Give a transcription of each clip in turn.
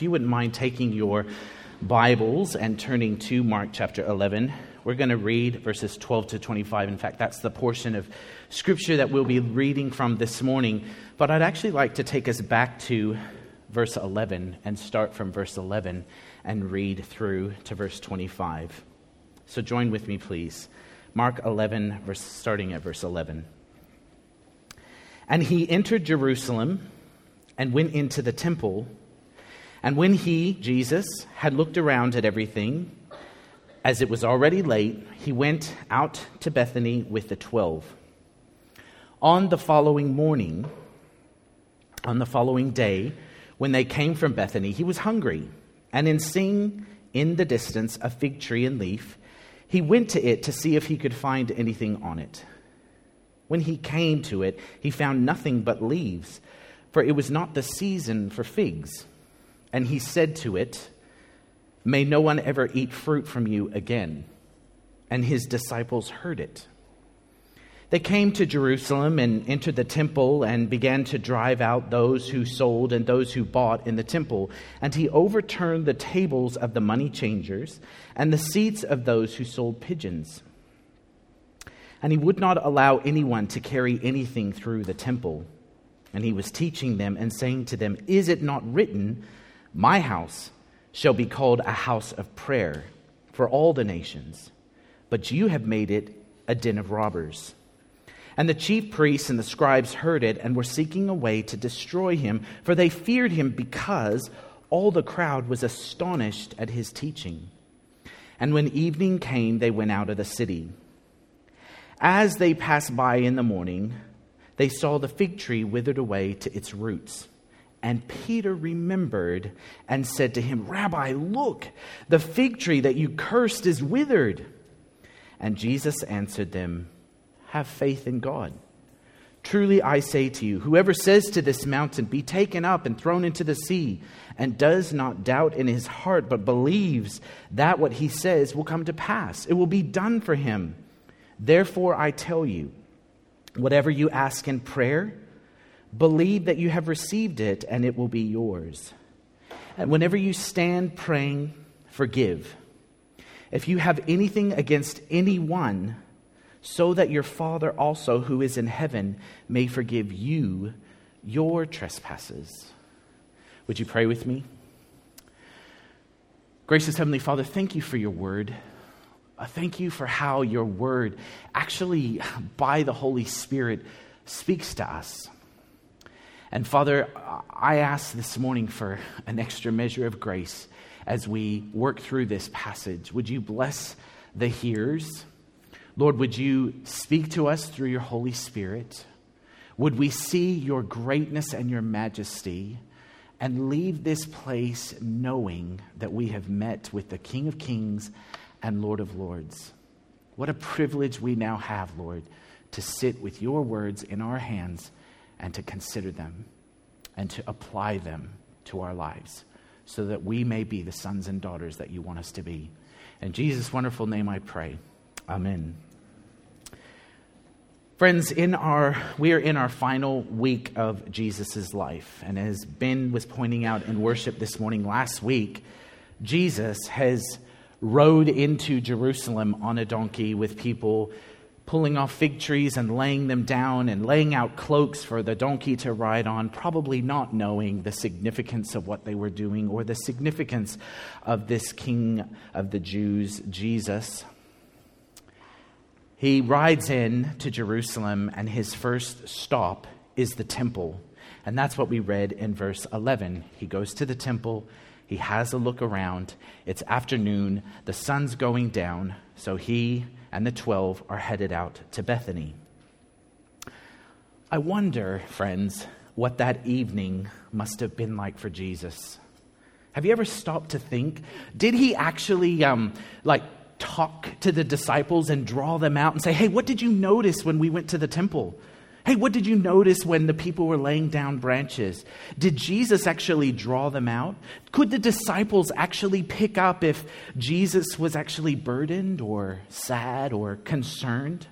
If you wouldn't mind taking your Bibles and turning to Mark chapter 11, we're going to read verses 12 to 25. In fact, that's the portion of Scripture that we'll be reading from this morning. But I'd actually like to take us back to verse 11 and start from verse 11 and read through to verse 25. So join with me, please. Mark 11, starting at verse 11. And he entered Jerusalem and went into the temple. And when he, Jesus, had looked around at everything, as it was already late, he went out to Bethany with the 12. On the following day, when they came from Bethany, he was hungry. And in seeing in the distance a fig tree in leaf, he went to it to see if he could find anything on it. When he came to it, he found nothing but leaves, for it was not the season for figs. And he said to it, "May no one ever eat fruit from you again." And his disciples heard it. They came to Jerusalem and entered the temple and began to drive out those who sold and those who bought in the temple. And he overturned the tables of the money changers and the seats of those who sold pigeons. And he would not allow anyone to carry anything through the temple. And he was teaching them and saying to them, "Is it not written, 'My house shall be called a house of prayer for all the nations,' but you have made it a den of robbers." And the chief priests and the scribes heard it and were seeking a way to destroy him, for they feared him because all the crowd was astonished at his teaching. And when evening came, they went out of the city. As they passed by in the morning, they saw the fig tree withered away to its roots. And Peter remembered and said to him, "Rabbi, look, the fig tree that you cursed is withered." And Jesus answered them, "Have faith in God. Truly I say to you, whoever says to this mountain, 'Be taken up and thrown into the sea,' and does not doubt in his heart, but believes that what he says will come to pass, it will be done for him. Therefore I tell you, whatever you ask in prayer, believe that you have received it, and it will be yours. And whenever you stand praying, forgive, if you have anything against anyone, so that your Father also who is in heaven may forgive you your trespasses." Would you pray with me? Gracious Heavenly Father, thank you for your word. Thank you for how your word actually, by the Holy Spirit, speaks to us. And Father, I ask this morning for an extra measure of grace as we work through this passage. Would you bless the hearers? Lord, would you speak to us through your Holy Spirit? Would we see your greatness and your majesty and leave this place knowing that we have met with the King of Kings and Lord of Lords? What a privilege we now have, Lord, to sit with your words in our hands and to consider them and to apply them to our lives so that we may be the sons and daughters that you want us to be. In Jesus' wonderful name I pray. Amen. Friends, we are in our final week of Jesus' life. And as Ben was pointing out in worship this morning, last week, Jesus has rode into Jerusalem on a donkey with people pulling off fig trees and laying them down and laying out cloaks for the donkey to ride on, probably not knowing the significance of what they were doing or the significance of this King of the Jews, Jesus. He rides in to Jerusalem, and his first stop is the temple. And that's what we read in verse 11. He goes to the temple. He has a look around. It's afternoon. The sun's going down. So he and the 12 are headed out to Bethany. I wonder, friends, what that evening must have been like for Jesus. Have you ever stopped to think? Did he actually, talk to the disciples and draw them out and say, "Hey, what did you notice when we went to the temple? Hey, what did you notice when the people were laying down branches?" Did Jesus actually draw them out? Could the disciples actually pick up if Jesus was actually burdened or sad or concerned?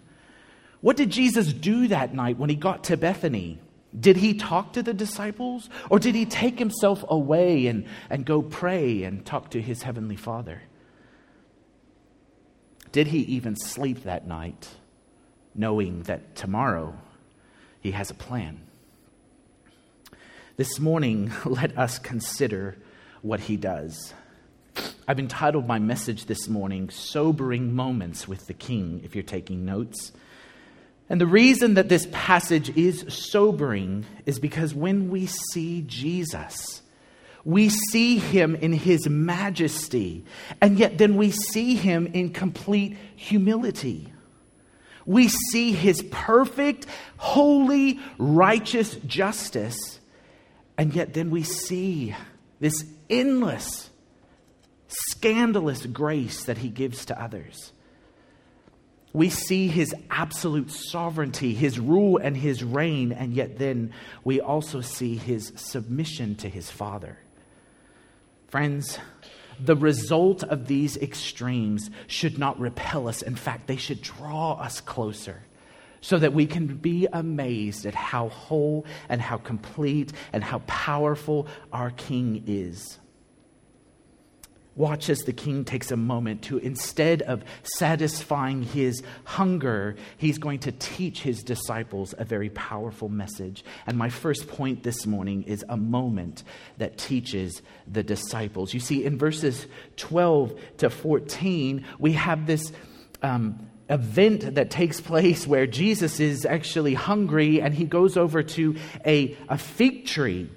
What did Jesus do that night when he got to Bethany? Did he talk to the disciples? Or did he take himself away and go pray and talk to his heavenly Father? Did he even sleep that night, knowing that tomorrow he has a plan? This morning, let us consider what he does. I've entitled my message this morning, Sobering Moments with the King, if you're taking notes. And the reason that this passage is sobering is because when we see Jesus, we see him in his majesty, and yet then we see him in complete humility. We see his perfect, holy, righteous justice, and yet then we see this endless, scandalous grace that he gives to others. We see his absolute sovereignty, his rule and his reign, and yet then we also see his submission to his Father. Friends, the result of these extremes should not repel us. In fact, they should draw us closer so that we can be amazed at how whole and how complete and how powerful our King is. Watch as the King takes a moment to, instead of satisfying his hunger, he's going to teach his disciples a very powerful message. And my first point this morning is a moment that teaches the disciples. You see, in verses 12 to 14, we have this event that takes place where Jesus is actually hungry and he goes over to a fig tree.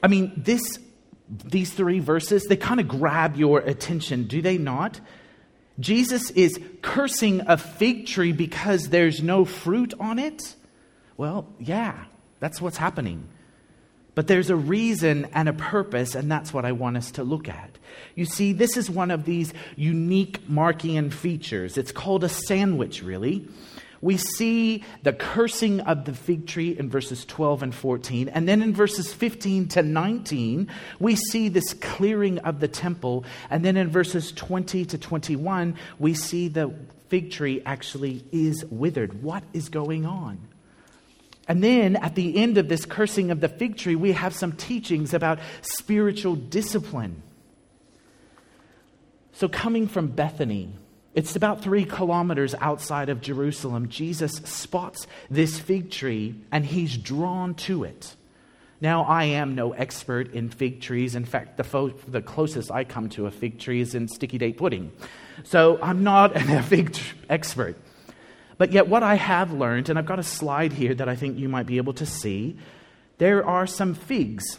I mean, these three verses, they kind of grab your attention, do they not? Jesus is cursing a fig tree because there's no fruit on it. Well, yeah, that's what's happening. But there's a reason and a purpose, and that's what I want us to look at. You see, this is one of these unique Markian features. It's called a sandwich, really. We see the cursing of the fig tree in verses 12 and 14. And then in verses 15 to 19, we see this clearing of the temple. And then in verses 20 to 21, we see the fig tree actually is withered. What is going on? And then at the end of this cursing of the fig tree, we have some teachings about spiritual discipline. So coming from Bethany, it's about 3 kilometers outside of Jerusalem. Jesus spots this fig tree and he's drawn to it. Now, I am no expert in fig trees. In fact, the closest I come to a fig tree is in sticky date pudding. So I'm not a fig expert. But yet what I have learned, and I've got a slide here that I think you might be able to see, there are some figs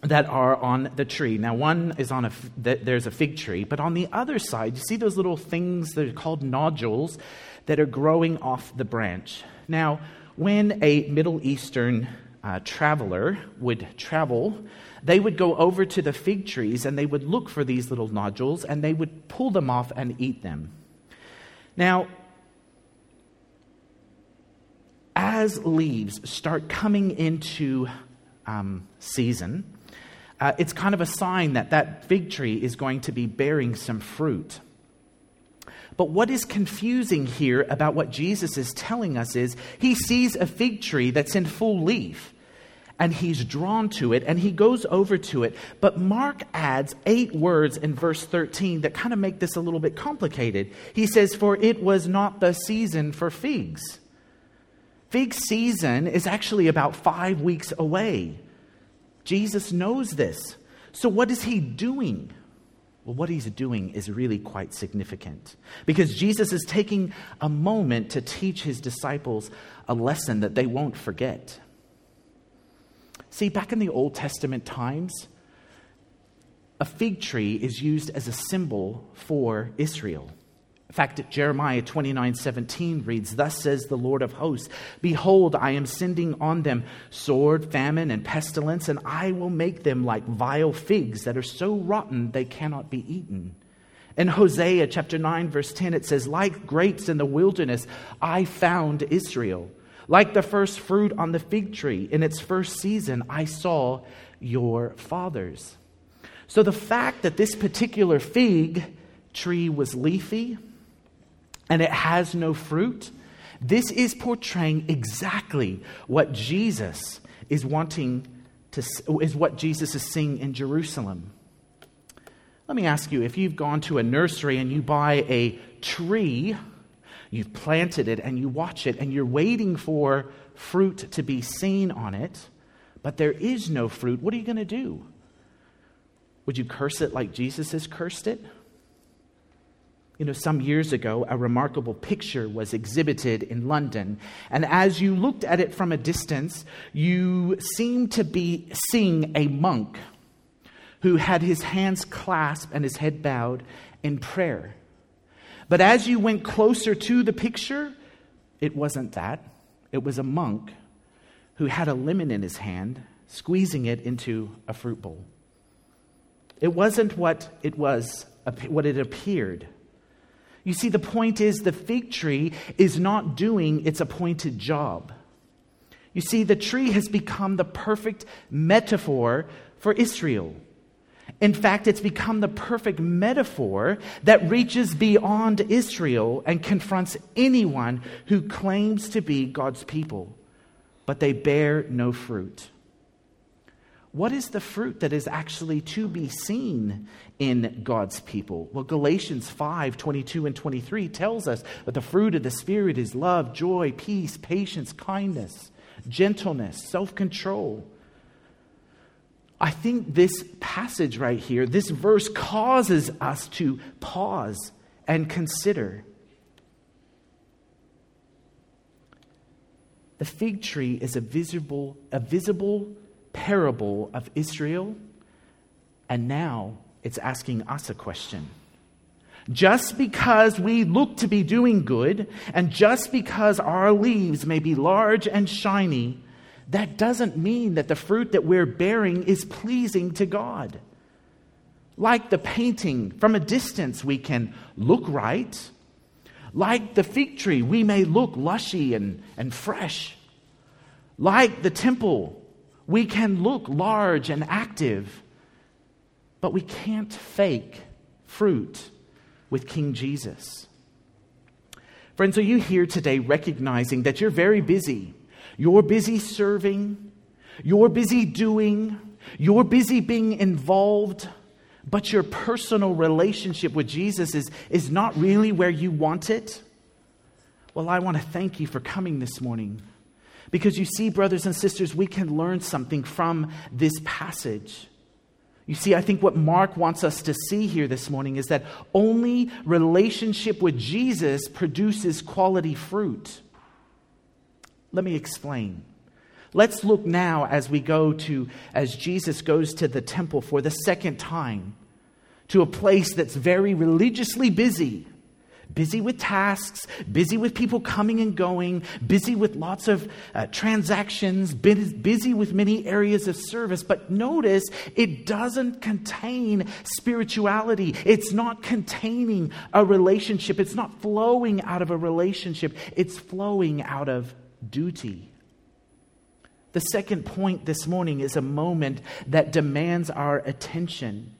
that are on the tree. Now, one is on there's a fig tree, but on the other side, you see those little things that are called nodules that are growing off the branch. Now, when a Middle Eastern traveler would travel, they would go over to the fig trees and they would look for these little nodules and they would pull them off and eat them. Now, as leaves start coming into season, it's kind of a sign that that fig tree is going to be bearing some fruit. But what is confusing here about what Jesus is telling us is he sees a fig tree that's in full leaf and he's drawn to it and he goes over to it. But Mark adds 8 words in verse 13 that kind of make this a little bit complicated. He says, "For it was not the season for figs." Fig season is actually about 5 weeks away. Jesus knows this. So what is he doing? Well, what he's doing is really quite significant because Jesus is taking a moment to teach his disciples a lesson that they won't forget. See, back in the Old Testament times, a fig tree is used as a symbol for Israel. In fact, Jeremiah 29:17 reads, "Thus says the Lord of hosts, behold, I am sending on them sword, famine, and pestilence, and I will make them like vile figs that are so rotten they cannot be eaten." In Hosea chapter 9, verse 10, it says, "Like grapes in the wilderness, I found Israel. Like the first fruit on the fig tree, in its first season, I saw your fathers." So the fact that this particular fig tree was leafy, and it has no fruit, This is portraying exactly what Jesus is wanting to, is what Jesus is seeing in Jerusalem. Let me ask you, if you've gone to a nursery and you buy a tree, you've planted it and you watch it and you're waiting for fruit to be seen on it, but there is no fruit, what are you going to do? Would you curse it like Jesus has cursed it? You know, some years ago, a remarkable picture was exhibited in London, and as you looked at it from a distance, you seemed to be seeing a monk who had his hands clasped and his head bowed in prayer. But as you went closer to the picture, it wasn't that. It was a monk who had a lemon in his hand, squeezing it into a fruit bowl. It wasn't what it appeared. You see, the point is the fig tree is not doing its appointed job. You see, the tree has become the perfect metaphor for Israel. In fact, it's become the perfect metaphor that reaches beyond Israel and confronts anyone who claims to be God's people, but they bear no fruit. What is the fruit that is actually to be seen in God's people? Well, Galatians 5:22 and 23 tells us that the fruit of the Spirit is love, joy, peace, patience, kindness, gentleness, self-control. I think this passage right here, this verse causes us to pause and consider. The fig tree is a visible parable of Israel, and now it's asking us a question. Just because we look to be doing good, and just because our leaves may be large and shiny, that doesn't mean that the fruit that we're bearing is pleasing to God. Like the painting, from a distance we can look right. Like the fig tree, we may look lushy and fresh. Like the temple, we can look large and active. But we can't fake fruit with King Jesus. Friends, are you here today recognizing that you're very busy? You're busy serving, you're busy doing, you're busy being involved, but your personal relationship with Jesus is not really where you want it? Well, I want to thank you for coming this morning, because you see, brothers and sisters, we can learn something from this passage. You see, I think what Mark wants us to see here this morning is that only relationship with Jesus produces quality fruit. Let me explain. Let's look now as Jesus goes to the temple for the second time, to a place that's very religiously busy. Busy with tasks, busy with people coming and going, busy with lots of transactions, busy with many areas of service. But notice, it doesn't contain spirituality. It's not containing a relationship. It's not flowing out of a relationship. It's flowing out of duty. The second point this morning is a moment that demands our attention.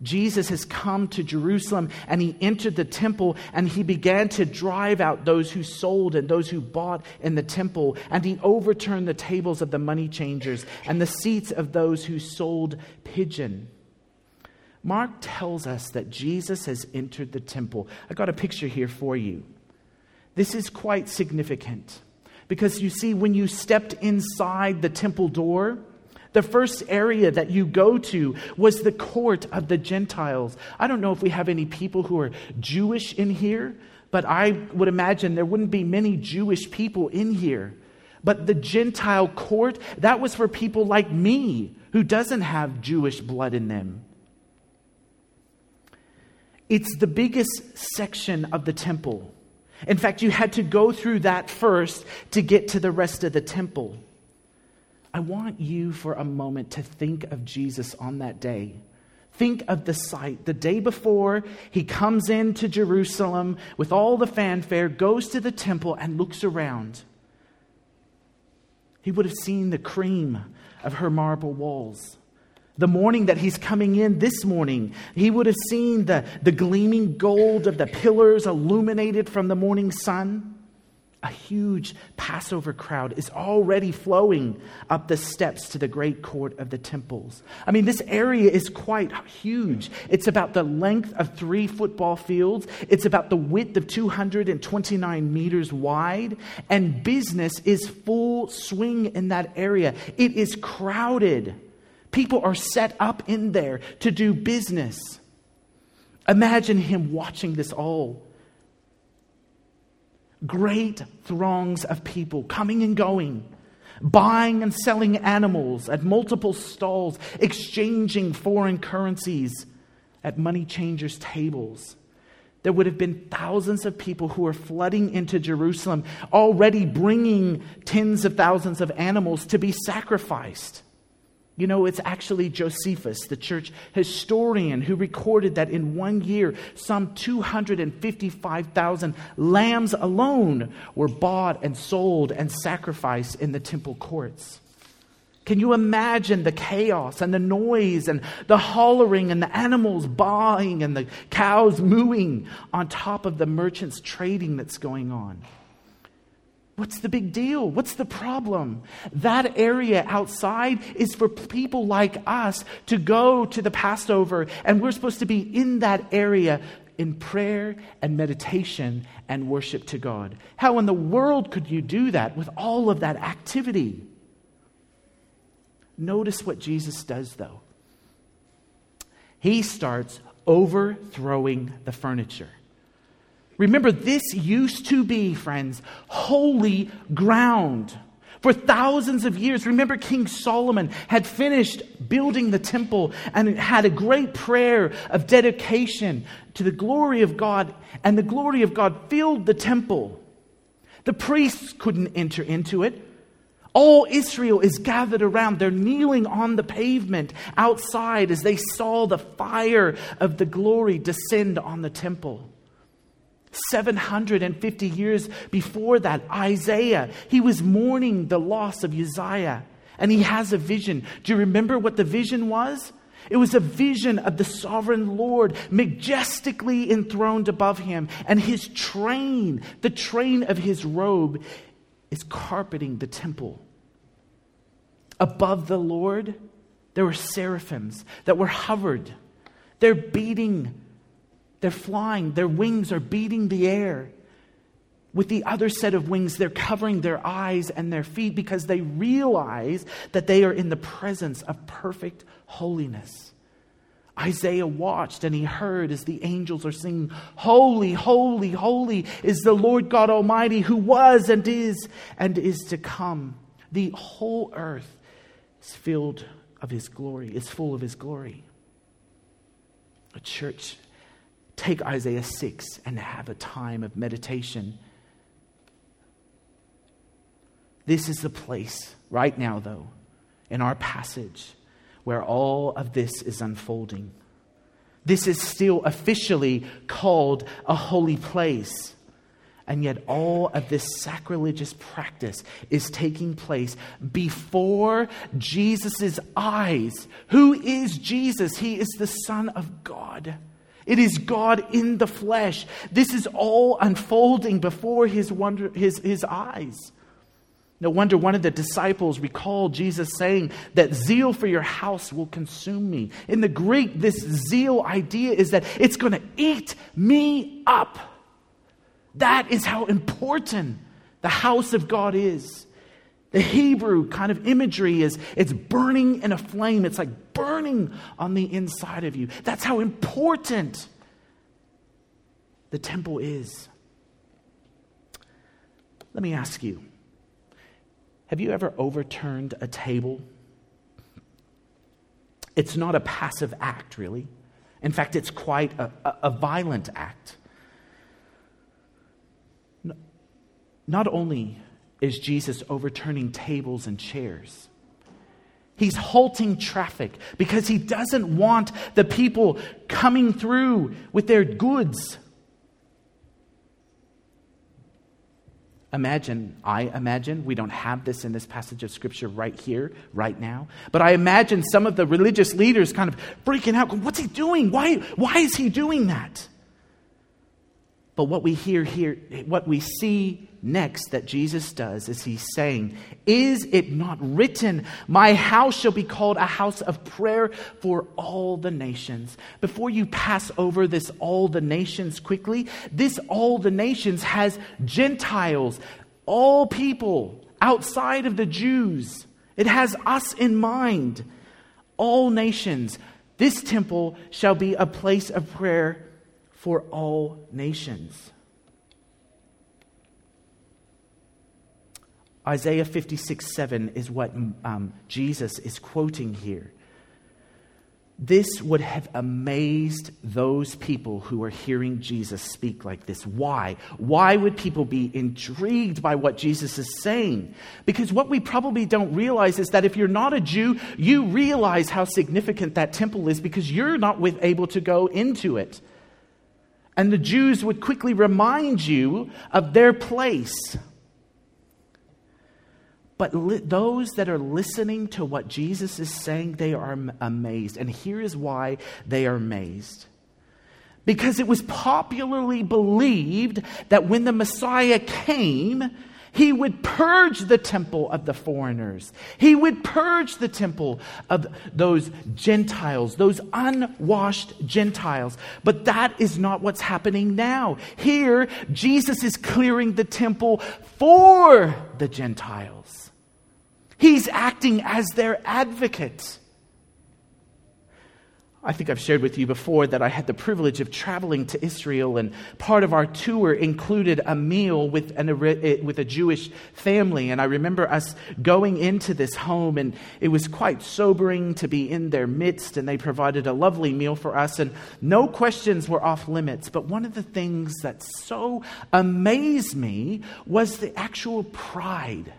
Jesus has come to Jerusalem, and he entered the temple, and he began to drive out those who sold and those who bought in the temple, and he overturned the tables of the money changers and the seats of those who sold pigeon. Mark tells us that Jesus has entered the temple. I got a picture here for you. This is quite significant. Because you see, when you stepped inside the temple door, the first area that you go to was the court of the Gentiles. I don't know if we have any people who are Jewish in here, but I would imagine there wouldn't be many Jewish people in here. But the Gentile court, that was for people like me who doesn't have Jewish blood in them. It's the biggest section of the temple. In fact, you had to go through that first to get to the rest of the temple. I want you for a moment to think of Jesus on that day. Think of the sight. The day before, he comes into Jerusalem with all the fanfare, goes to the temple and looks around. He would have seen the cream of her marble walls. The morning that he's coming in this morning, he would have seen the gleaming gold of the pillars illuminated from the morning sun. A huge Passover crowd is already flowing up the steps to the great court of the temples. I mean, this area is quite huge. It's about the length of 3 football fields. It's about the width of 229 meters wide. And business is full swing in that area. It is crowded. People are set up in there to do business. Imagine him watching this all. Great throngs of people coming and going, buying and selling animals at multiple stalls, exchanging foreign currencies at money changers' tables. There would have been thousands of people who are flooding into Jerusalem, already bringing tens of thousands of animals to be sacrificed. You know, it's actually Josephus, the church historian, who recorded that in one year, some 255,000 lambs alone were bought and sold and sacrificed in the temple courts. Can you imagine the chaos and the noise and the hollering and the animals baaing and the cows mooing on top of the merchants' trading that's going on? What's the big deal? What's the problem? That area outside is for people like us to go to the Passover, and we're supposed to be in that area in prayer and meditation and worship to God. How in the world could you do that with all of that activity? Notice what Jesus does, though. He starts overthrowing the furniture. Remember, this used to be, friends, holy ground. For thousands of years, remember King Solomon had finished building the temple and had a great prayer of dedication to the glory of God, and the glory of God filled the temple. The priests couldn't enter into it. All Israel is gathered around. They're kneeling on the pavement outside as they saw the fire of the glory descend on the temple. 750 years before that, Isaiah, he was mourning the loss of Uzziah, and he has a vision. Do you remember what the vision was? It was a vision of the sovereign Lord majestically enthroned above him, and his train, the train of his robe, is carpeting the temple. Above the Lord, there were seraphims that were hovered. They're beating, they're flying, their wings are beating the air. With the other set of wings, they're covering their eyes and their feet because they realize that they are in the presence of perfect holiness. Isaiah watched and he heard as the angels are singing, "Holy, holy, holy is the Lord God Almighty, who was and is to come. The whole earth is filled of his glory, is full of his glory." A church, take Isaiah 6 and have a time of meditation. This is the place right now, though, in our passage, where all of this is unfolding. This is still officially called a holy place. And yet all of this sacrilegious practice is taking place before Jesus' eyes. Who is Jesus? He is the Son of God. It is God in the flesh. This is all unfolding before his eyes. No wonder one of the disciples recalled Jesus saying that zeal for your house will consume me. In the Greek, this zeal idea is that it's going to eat me up. That is how important the house of God is. The Hebrew kind of imagery is it's burning in a flame. It's like burning on the inside of you. That's how important the temple is. Let me ask you, have you ever overturned a table? It's not a passive act, really. In fact, it's quite a violent act. Not only is Jesus overturning tables and chairs, he's halting traffic because he doesn't want the people coming through with their goods. I imagine, we don't have this in this passage of Scripture right here, right now, but I imagine some of the religious leaders kind of freaking out. What's he doing? Why is he doing that? But what we hear here, what we see next that Jesus does is he's saying, is it not written, my house shall be called a house of prayer for all the nations? Before you pass over this all the nations quickly, this all the nations has Gentiles, all people outside of the Jews. It has us in mind, all nations. This temple shall be a place of prayer for all nations. Isaiah 56:7 is what Jesus is quoting here. This would have amazed those people who are hearing Jesus speak like this. Why? Why would people be intrigued by what Jesus is saying? Because what we probably don't realize is that if you're not a Jew, you realize how significant that temple is because you're not able to go into it. And the Jews would quickly remind you of their place. But those that are listening to what Jesus is saying, they are amazed. And here is why they are amazed. Because it was popularly believed that when the Messiah came, he would purge the temple of the foreigners. He would purge the temple of those Gentiles, those unwashed Gentiles. But that is not what's happening now. Here, Jesus is clearing the temple for the Gentiles. He's acting as their advocate. I think I've shared with you before that I had the privilege of traveling to Israel, and part of our tour included a meal with a Jewish family. And I remember us going into this home, and it was quite sobering to be in their midst, and they provided a lovely meal for us, and no questions were off limits. But one of the things that so amazed me was the actual pride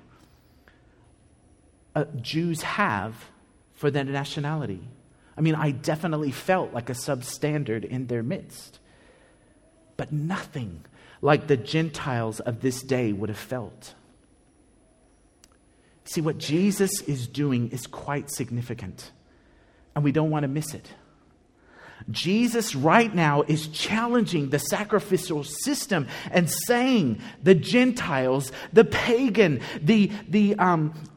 Jews have for their nationality. I mean, I definitely felt like a substandard in their midst. But nothing like the Gentiles of this day would have felt. See, what Jesus is doing is quite significant, and we don't want to miss it. Jesus right now is challenging the sacrificial system and saying the Gentiles, the pagan, the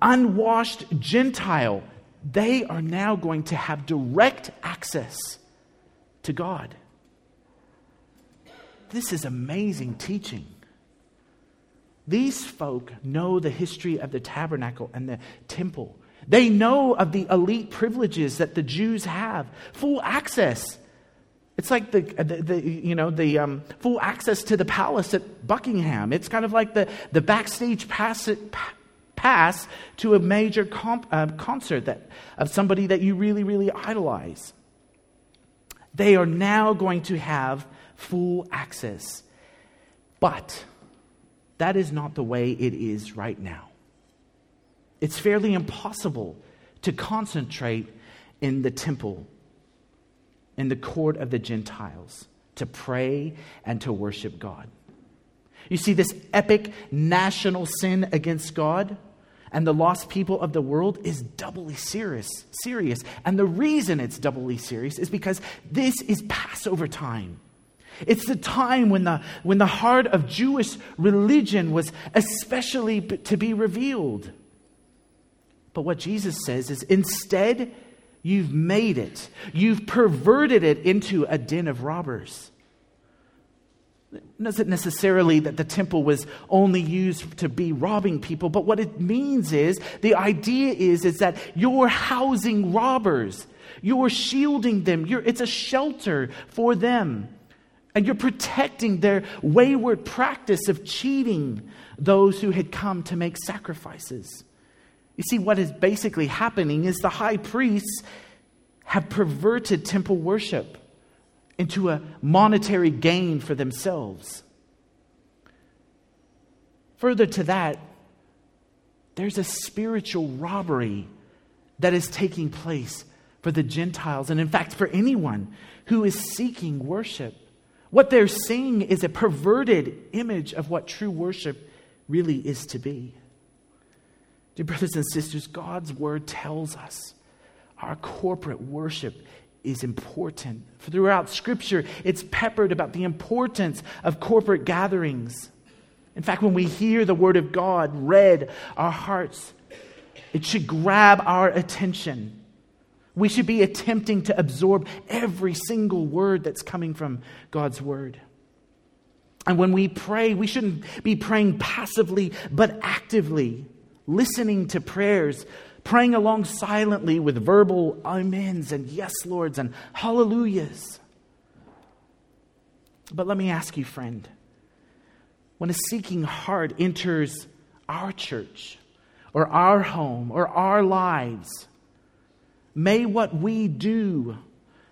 unwashed Gentile, they are now going to have direct access to God. This is amazing teaching. These folk know the history of the tabernacle and the temple. They know of the elite privileges that the Jews have, full access. It's like the full access to the palace at Buckingham. It's kind of like the backstage pass to a major concert of somebody that you really, really idolize. They are now going to have full access. But that is not the way it is right now. It's fairly impossible to concentrate in the temple, in the court of the Gentiles, to pray and to worship God. You see, this epic national sin against God and the lost people of the world is doubly serious. And the reason it's doubly serious is because this is Passover time. It's the time when the heart of Jewish religion was especially to be revealed. But what Jesus says is, instead, you've made it. You've perverted it into a den of robbers. It doesn't necessarily that the temple was only used to be robbing people, but what it means is, the idea is that you're housing robbers. You're shielding them. It's a shelter for them. And you're protecting their wayward practice of cheating those who had come to make sacrifices. You see, what is basically happening is the high priests have perverted temple worship into a monetary gain for themselves. Further to that, there's a spiritual robbery that is taking place for the Gentiles, and in fact for anyone who is seeking worship. What they're seeing is a perverted image of what true worship really is to be. Dear brothers and sisters, God's word tells us our corporate worship is important. Throughout Scripture, it's peppered about the importance of corporate gatherings. In fact, when we hear the Word of God read, our hearts, it should grab our attention. We should be attempting to absorb every single word that's coming from God's Word. And when we pray, we shouldn't be praying passively, but actively, listening to prayers, praying along silently with verbal amens and yes, Lords and hallelujahs. But let me ask you, friend, when a seeking heart enters our church or our home or our lives, may what we do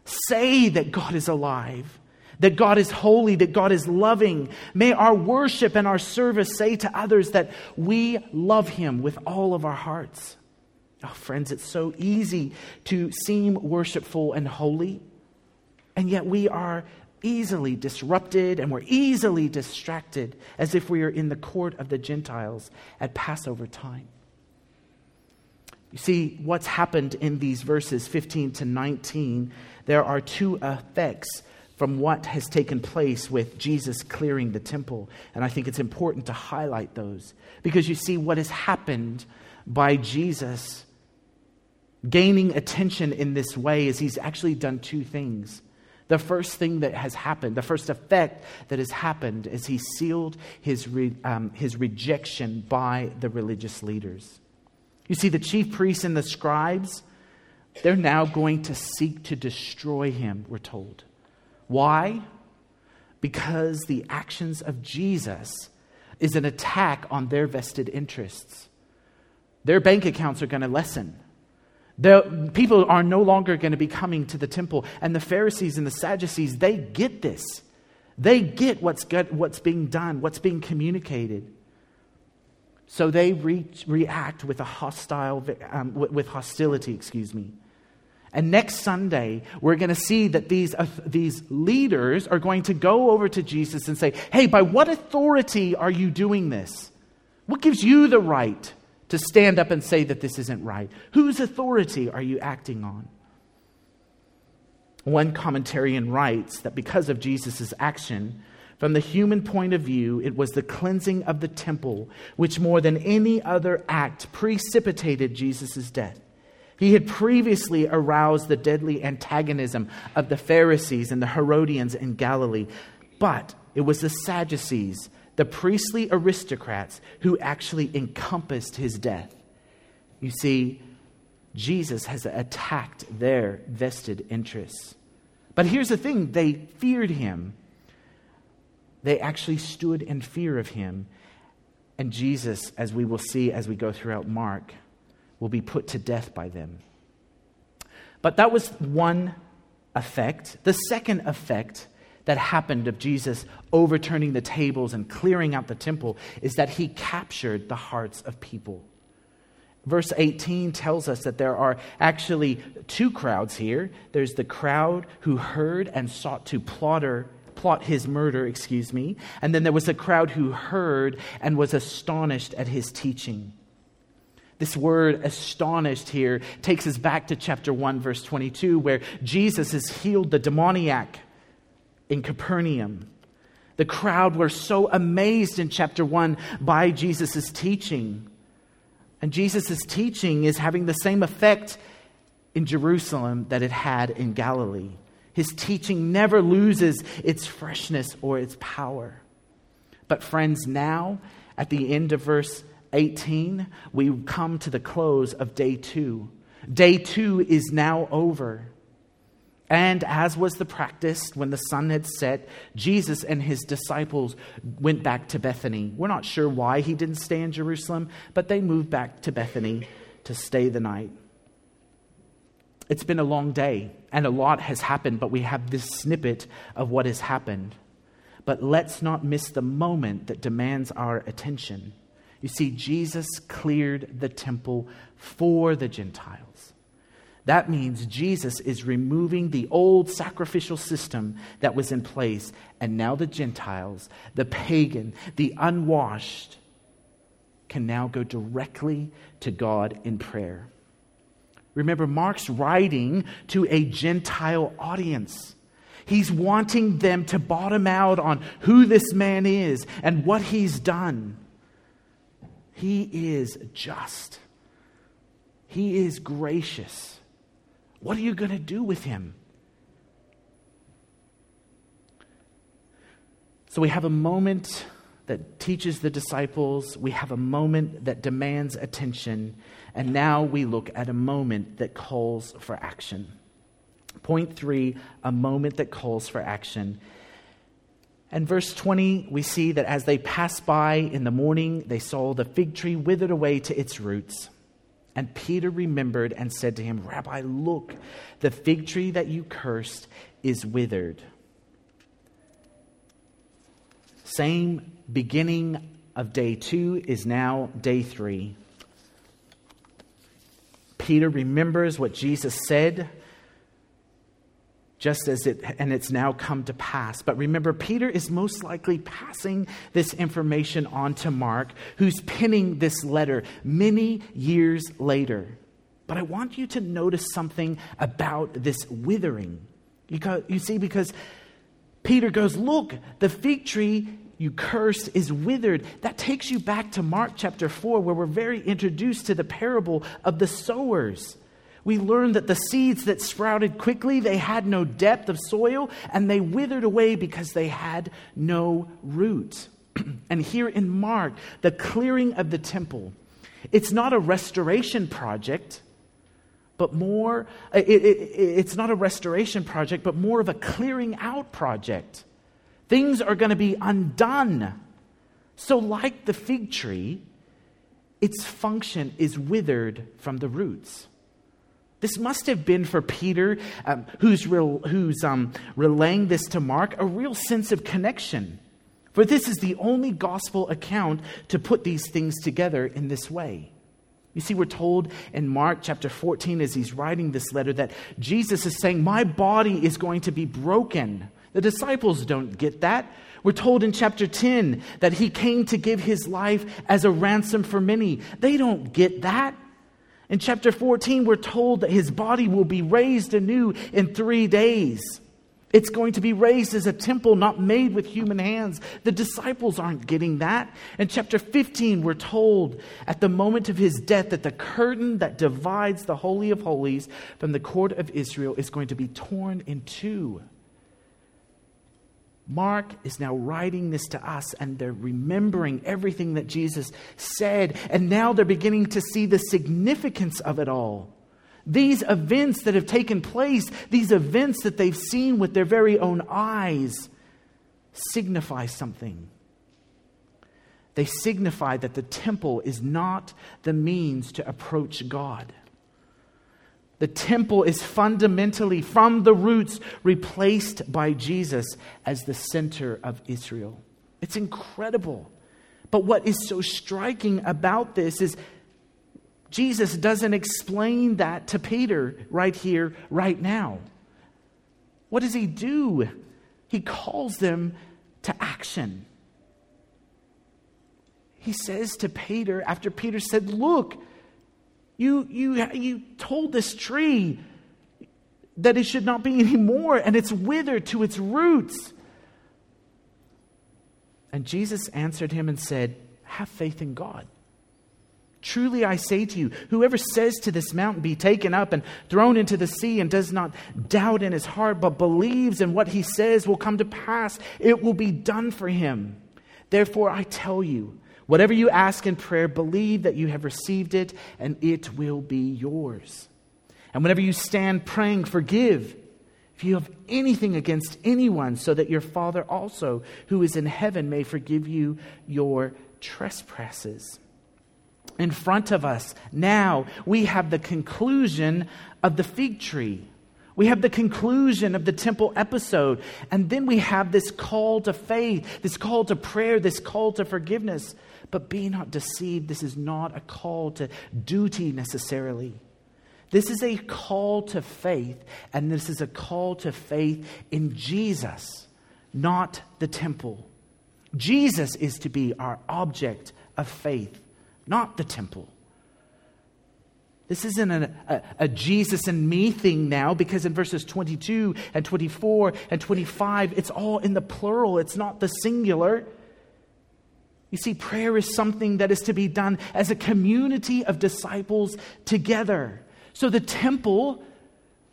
say that God is alive, that God is holy, that God is loving. May our worship and our service say to others that we love Him with all of our hearts. Oh, friends, it's so easy to seem worshipful and holy, and yet we are easily disrupted and we're easily distracted as if we are in the court of the Gentiles at Passover time. You see, what's happened in these verses 15 to 19, there are two effects from what has taken place with Jesus clearing the temple. And I think it's important to highlight those, because you see what has happened by Jesus gaining attention in this way is He's actually done two things. The first thing that has happened, the first effect that has happened, is He sealed his rejection by the religious leaders. You see, the chief priests and the scribes, they're now going to seek to destroy Him, we're told. Why? Because the actions of Jesus is an attack on their vested interests. Their bank accounts are going to lessen. The people are no longer going to be coming to the temple. And the Pharisees and the Sadducees, they get this. They get what's being done, what's being communicated. So they react with hostility. And next Sunday, we're going to see that these leaders are going to go over to Jesus and say, "Hey, by what authority are you doing this? What gives you the right to stand up and say that this isn't right? Whose authority are you acting on?" One commentarian writes that because of Jesus' action, from the human point of view, it was the cleansing of the temple, which more than any other act precipitated Jesus' death. He had previously aroused the deadly antagonism of the Pharisees and the Herodians in Galilee. But it was the Sadducees, the priestly aristocrats, who actually encompassed His death. You see, Jesus has attacked their vested interests. But here's the thing, they feared Him. They actually stood in fear of Him. And Jesus, as we will see as we go throughout Mark, will be put to death by them. But that was one effect. The second effect that happened of Jesus overturning the tables and clearing out the temple is that He captured the hearts of people. Verse 18 tells us that there are actually two crowds here. There's the crowd who heard and sought to plot His murder, and then there was a crowd who heard and was astonished at His teaching. This word astonished here takes us back to chapter 1, verse 22, where Jesus has healed the demoniac in Capernaum. The crowd were so amazed in chapter 1 by Jesus' teaching. And Jesus' teaching is having the same effect in Jerusalem that it had in Galilee. His teaching never loses its freshness or its power. But friends, now at the end of verse 18, we come to the close of day 2. Day 2 is now over. And as was the practice, when the sun had set, Jesus and His disciples went back to Bethany. We're not sure why He didn't stay in Jerusalem, but they moved back to Bethany to stay the night. It's been a long day, and a lot has happened, but we have this snippet of what has happened. But let's not miss the moment that demands our attention. You see, Jesus cleared the temple for the Gentiles. That means Jesus is removing the old sacrificial system that was in place, and now the Gentiles, the pagan, the unwashed, can now go directly to God in prayer. Remember, Mark's writing to a Gentile audience. He's wanting them to bottom out on who this man is and what he's done. He is just. He is gracious. What are you going to do with him? So we have a moment that teaches the disciples. We have a moment that demands attention. And now we look at a moment that calls for action. Point 3, a moment that calls for action. And verse 20, we see that as they passed by in the morning, they saw the fig tree withered away to its roots. And Peter remembered and said to him, "Rabbi, look, the fig tree that you cursed is withered." Same beginning of day 2 is now day 3. Peter remembers what Jesus said. It's now come to pass. But remember, Peter is most likely passing this information on to Mark, who's penning this letter many years later. But I want you to notice something about this withering. Because Peter goes, "Look, the fig tree you cursed is withered." That takes you back to Mark chapter 4, where we're very introduced to the parable of the sowers. We learn that the seeds that sprouted quickly, they had no depth of soil, and they withered away because they had no root. And here in Mark, the clearing of the temple, it's not a restoration project, but more of a clearing out project. Things are going to be undone. So like the fig tree, its function is withered from the roots. This must have been for Peter, who's relaying this to Mark, a real sense of connection. For this is the only gospel account to put these things together in this way. You see, we're told in Mark chapter 14, as he's writing this letter, that Jesus is saying, "My body is going to be broken." The disciples don't get that. We're told in chapter 10 that he came to give his life as a ransom for many. They don't get that. In chapter 14, we're told that his body will be raised anew in 3 days. It's going to be raised as a temple not made with human hands. The disciples aren't getting that. In chapter 15, we're told at the moment of his death that the curtain that divides the Holy of Holies from the court of Israel is going to be torn in two. Mark is now writing this to us, and they're remembering everything that Jesus said, and now they're beginning to see the significance of it all. These events that have taken place, these events that they've seen with their very own eyes, signify something. They signify that the temple is not the means to approach God. The temple is fundamentally, from the roots, replaced by Jesus as the center of Israel. It's incredible. But what is so striking about this is Jesus doesn't explain that to Peter right here, right now. What does he do? He calls them to action. He says to Peter, after Peter said, "Look, You told this tree that it should not be anymore, and it's withered to its roots." And Jesus answered him and said, "Have faith in God. Truly I say to you, whoever says to this mountain, 'Be taken up and thrown into the sea,' and does not doubt in his heart, but believes in what he says will come to pass, it will be done for him. Therefore I tell you, whatever you ask in prayer, believe that you have received it, and it will be yours. And whenever you stand praying, forgive if you have anything against anyone, so that your Father also, who is in heaven, may forgive you your trespasses." In front of us now, we have the conclusion of the fig tree. We have the conclusion of the temple episode. And then we have this call to faith, this call to prayer, this call to forgiveness. But be not deceived. This is not a call to duty necessarily. This is a call to faith. And this is a call to faith in Jesus, not the temple. Jesus is to be our object of faith, not the temple. This isn't a Jesus and me thing now, because in verses 22 and 24 and 25, it's all in the plural. It's not the singular. You see, prayer is something that is to be done as a community of disciples together. So the temple,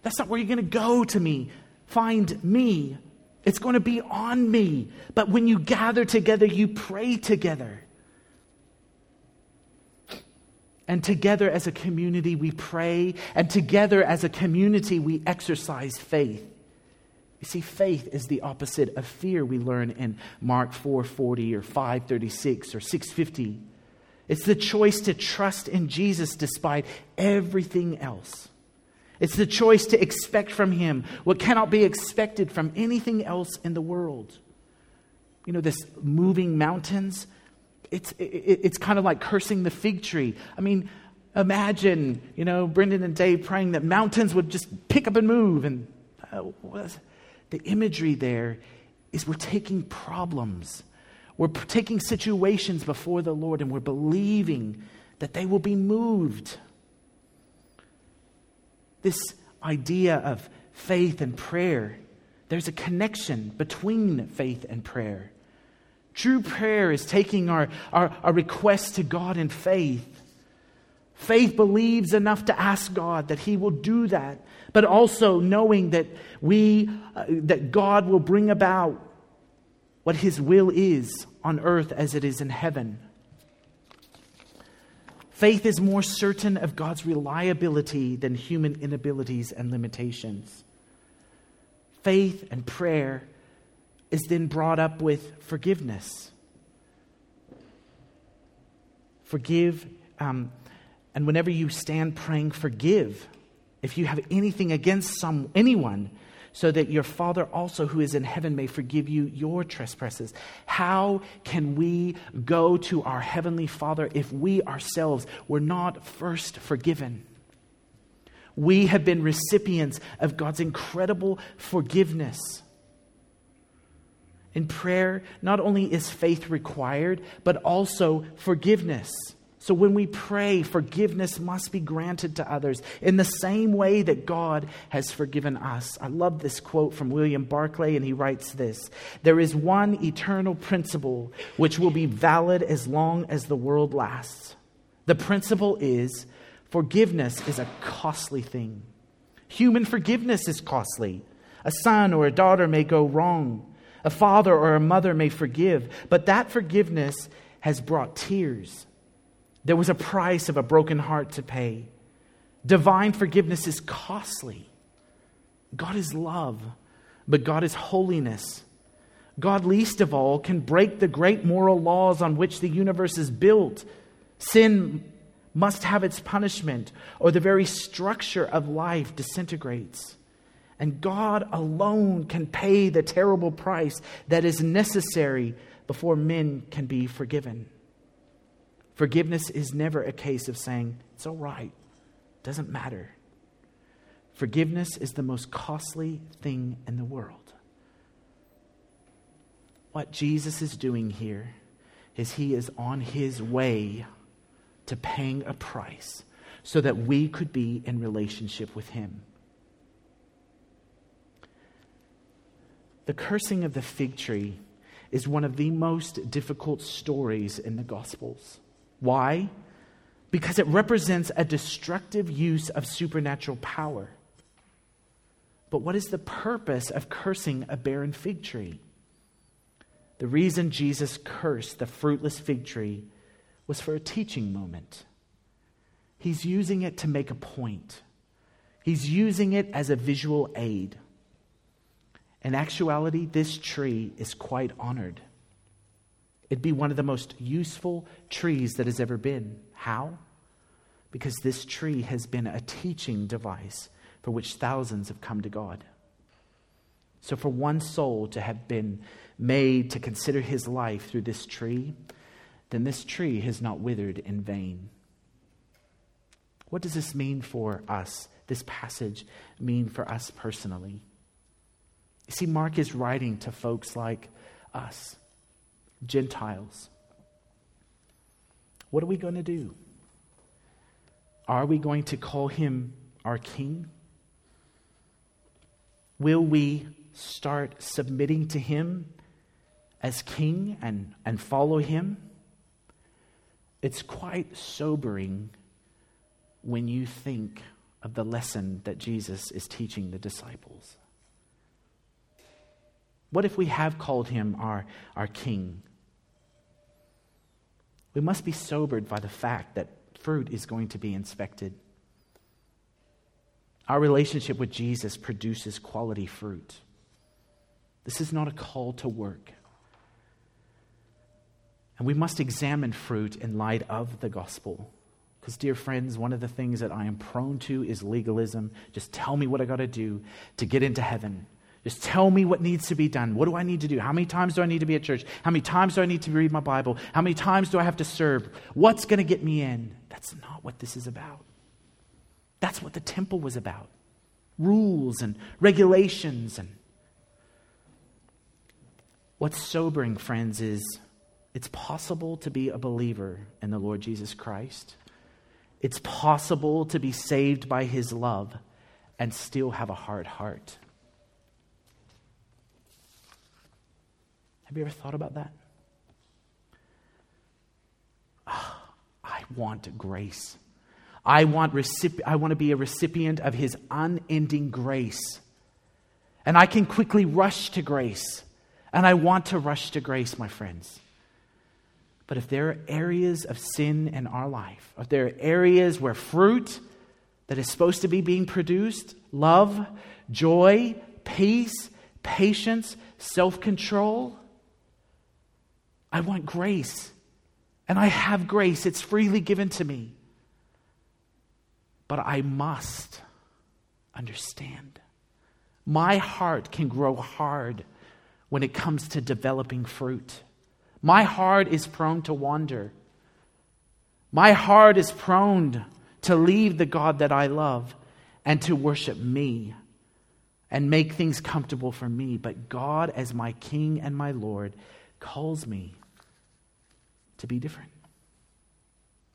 that's not where you're going to go to me, find me. It's going to be on me. But when you gather together, you pray together. And together as a community, we pray. And together as a community, we exercise faith. You see, faith is the opposite of fear, we learn in Mark 4:40 or 5:36 or 6:50. It's the choice to trust in Jesus despite everything else. It's the choice to expect from Him what cannot be expected from anything else in the world. You know, this moving mountains, it's kind of like cursing the fig tree. I mean, imagine, you know, Brendan and Dave praying that mountains would just pick up and move. And the imagery there is we're taking problems. We're taking situations before the Lord, and we're believing that they will be moved. This idea of faith and prayer, there's a connection between faith and prayer. True prayer is taking our request to God in faith. Faith believes enough to ask God that He will do that, but also knowing that that God will bring about what His will is on earth as it is in heaven. Faith is more certain of God's reliability than human inabilities and limitations. Faith and prayer is then brought up with forgiveness. Forgive, and whenever you stand praying, forgive if you have anything against anyone, so that your Father also who is in heaven may forgive you your trespasses. How can we go to our Heavenly Father if we ourselves were not first forgiven? We have been recipients of God's incredible forgiveness. In prayer, not only is faith required, but also forgiveness. So when we pray, forgiveness must be granted to others in the same way that God has forgiven us. I love this quote from William Barclay, and he writes this: "There is one eternal principle which will be valid as long as the world lasts. The principle is forgiveness is a costly thing. Human forgiveness is costly. A son or a daughter may go wrong. A father or a mother may forgive, but that forgiveness has brought tears. There was a price of a broken heart to pay. Divine forgiveness is costly. God is love, but God is holiness. God, least of all, can break the great moral laws on which the universe is built. Sin must have its punishment, or the very structure of life disintegrates. And God alone can pay the terrible price that is necessary before men can be forgiven." Forgiveness is never a case of saying, "It's all right, it doesn't matter." Forgiveness is the most costly thing in the world. What Jesus is doing here is He is on His way to paying a price so that we could be in relationship with Him. The cursing of the fig tree is one of the most difficult stories in the Gospels. Why? Because it represents a destructive use of supernatural power. But what is the purpose of cursing a barren fig tree? The reason Jesus cursed the fruitless fig tree was for a teaching moment. He's using it to make a point. He's using it as a visual aid. In actuality, this tree is quite honored. It'd be one of the most useful trees that has ever been. How? Because this tree has been a teaching device for which thousands have come to God. So for one soul to have been made to consider his life through this tree, then this tree has not withered in vain. What does this mean for us? This passage mean for us personally? You see, Mark is writing to folks like us, Gentiles. What are we going to do? Are we going to call him our king? Will we start submitting to him as king and follow him? It's quite sobering when you think of the lesson that Jesus is teaching the disciples. What if we have called him our king? We must be sobered by the fact that fruit is going to be inspected. Our relationship with Jesus produces quality fruit. This is not a call to work. And we must examine fruit in light of the gospel. Because, dear friends, one of the things that I am prone to is legalism. Just tell me what I got to do to get into heaven. Just tell me what needs to be done. What do I need to do? How many times do I need to be at church? How many times do I need to read my Bible? How many times do I have to serve? What's going to get me in? That's not what this is about. That's what the temple was about. Rules and regulations. And what's sobering, friends, is it's possible to be a believer in the Lord Jesus Christ. It's possible to be saved by his love and still have a hard heart. Have you ever thought about that? Oh, I want grace. I want to be a recipient of his unending grace. And I can quickly rush to grace. And I want to rush to grace, my friends. But if there are areas of sin in our life, if there are areas where fruit that is supposed to be being produced, love, joy, peace, patience, self-control, I want grace. And I have grace. It's freely given to me. But I must understand. My heart can grow hard when it comes to developing fruit. My heart is prone to wander. My heart is prone to leave the God that I love and to worship me and make things comfortable for me. But God, as my King and my Lord, calls me to be different.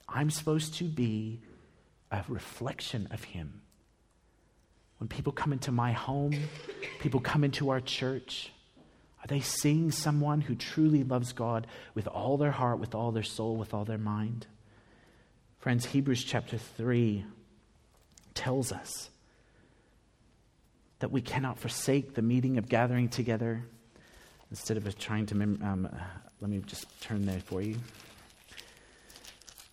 I'm supposed to be a reflection of him. When people come into my home, people come into our church, are they seeing someone who truly loves God with all their heart, with all their soul, with all their mind? Friends, Hebrews chapter 3 tells us that we cannot forsake the meeting of gathering together. Instead of trying to... let me just turn there for you.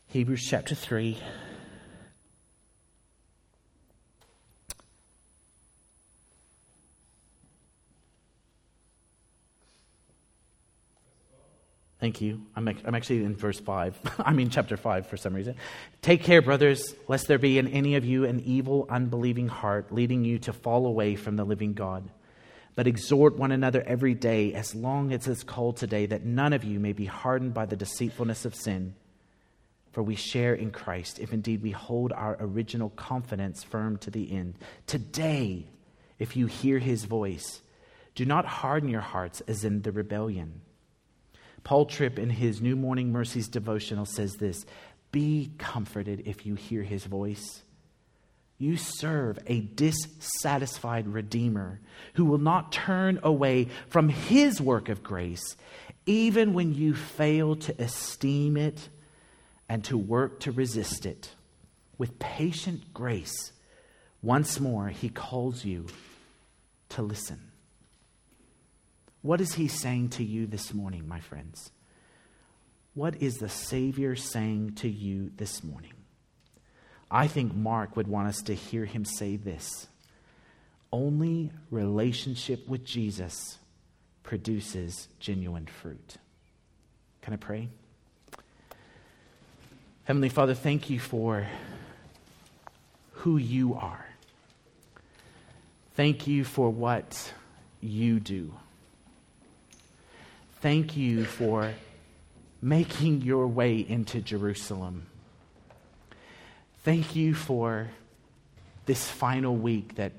Hebrews chapter 3... Thank you. I'm actually in verse 5. I'm in chapter 5 for some reason. Take care, brothers, lest there be in any of you an evil, unbelieving heart leading you to fall away from the living God. But exhort one another every day, as long as it's called today, that none of you may be hardened by the deceitfulness of sin. For we share in Christ, if indeed we hold our original confidence firm to the end. Today, if you hear his voice, do not harden your hearts as in the rebellion. Paul Tripp, in his New Morning Mercies devotional, says this: be comforted if you hear his voice. You serve a dissatisfied Redeemer who will not turn away from his work of grace, even when you fail to esteem it and to work to resist it. With patient grace, once more he calls you to listen. What is he saying to you this morning, my friends? What is the Savior saying to you this morning? I think Mark would want us to hear him say this: only relationship with Jesus produces genuine fruit. Can I pray? Heavenly Father, thank you for who you are. Thank you for what you do. Thank you for making your way into Jerusalem. Thank you for this final week that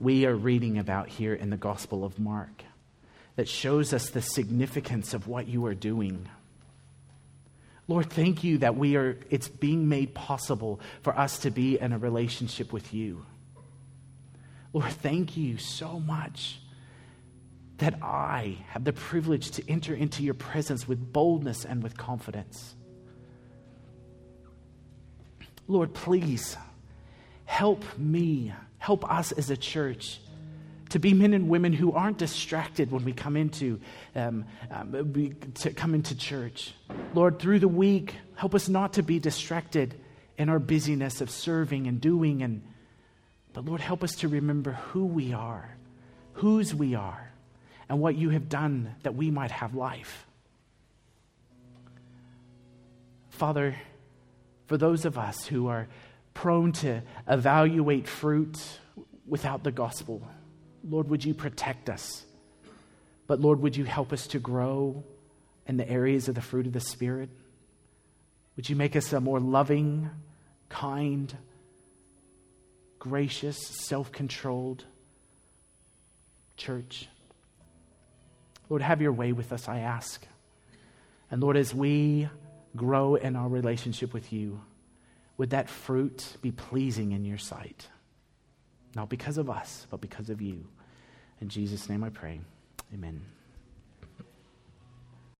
we are reading about here in the Gospel of Mark, that shows us the significance of what you are doing. Lord, thank you that it's being made possible for us to be in a relationship with you. Lord, thank you so much that I have the privilege to enter into your presence with boldness and with confidence. Lord, please help me, help us as a church to be men and women who aren't distracted when we come into church. Lord, through the week, help us not to be distracted in our busyness of serving and doing. But Lord, help us to remember who we are, whose we are, and what you have done that we might have life. Father, for those of us who are prone to evaluate fruit without the gospel, Lord, would you protect us? But Lord, would you help us to grow in the areas of the fruit of the Spirit? Would you make us a more loving, kind, gracious, self-controlled church? Lord, have your way with us, I ask. And Lord, as we grow in our relationship with you, would that fruit be pleasing in your sight? Not because of us, but because of you. In Jesus' name I pray. Amen.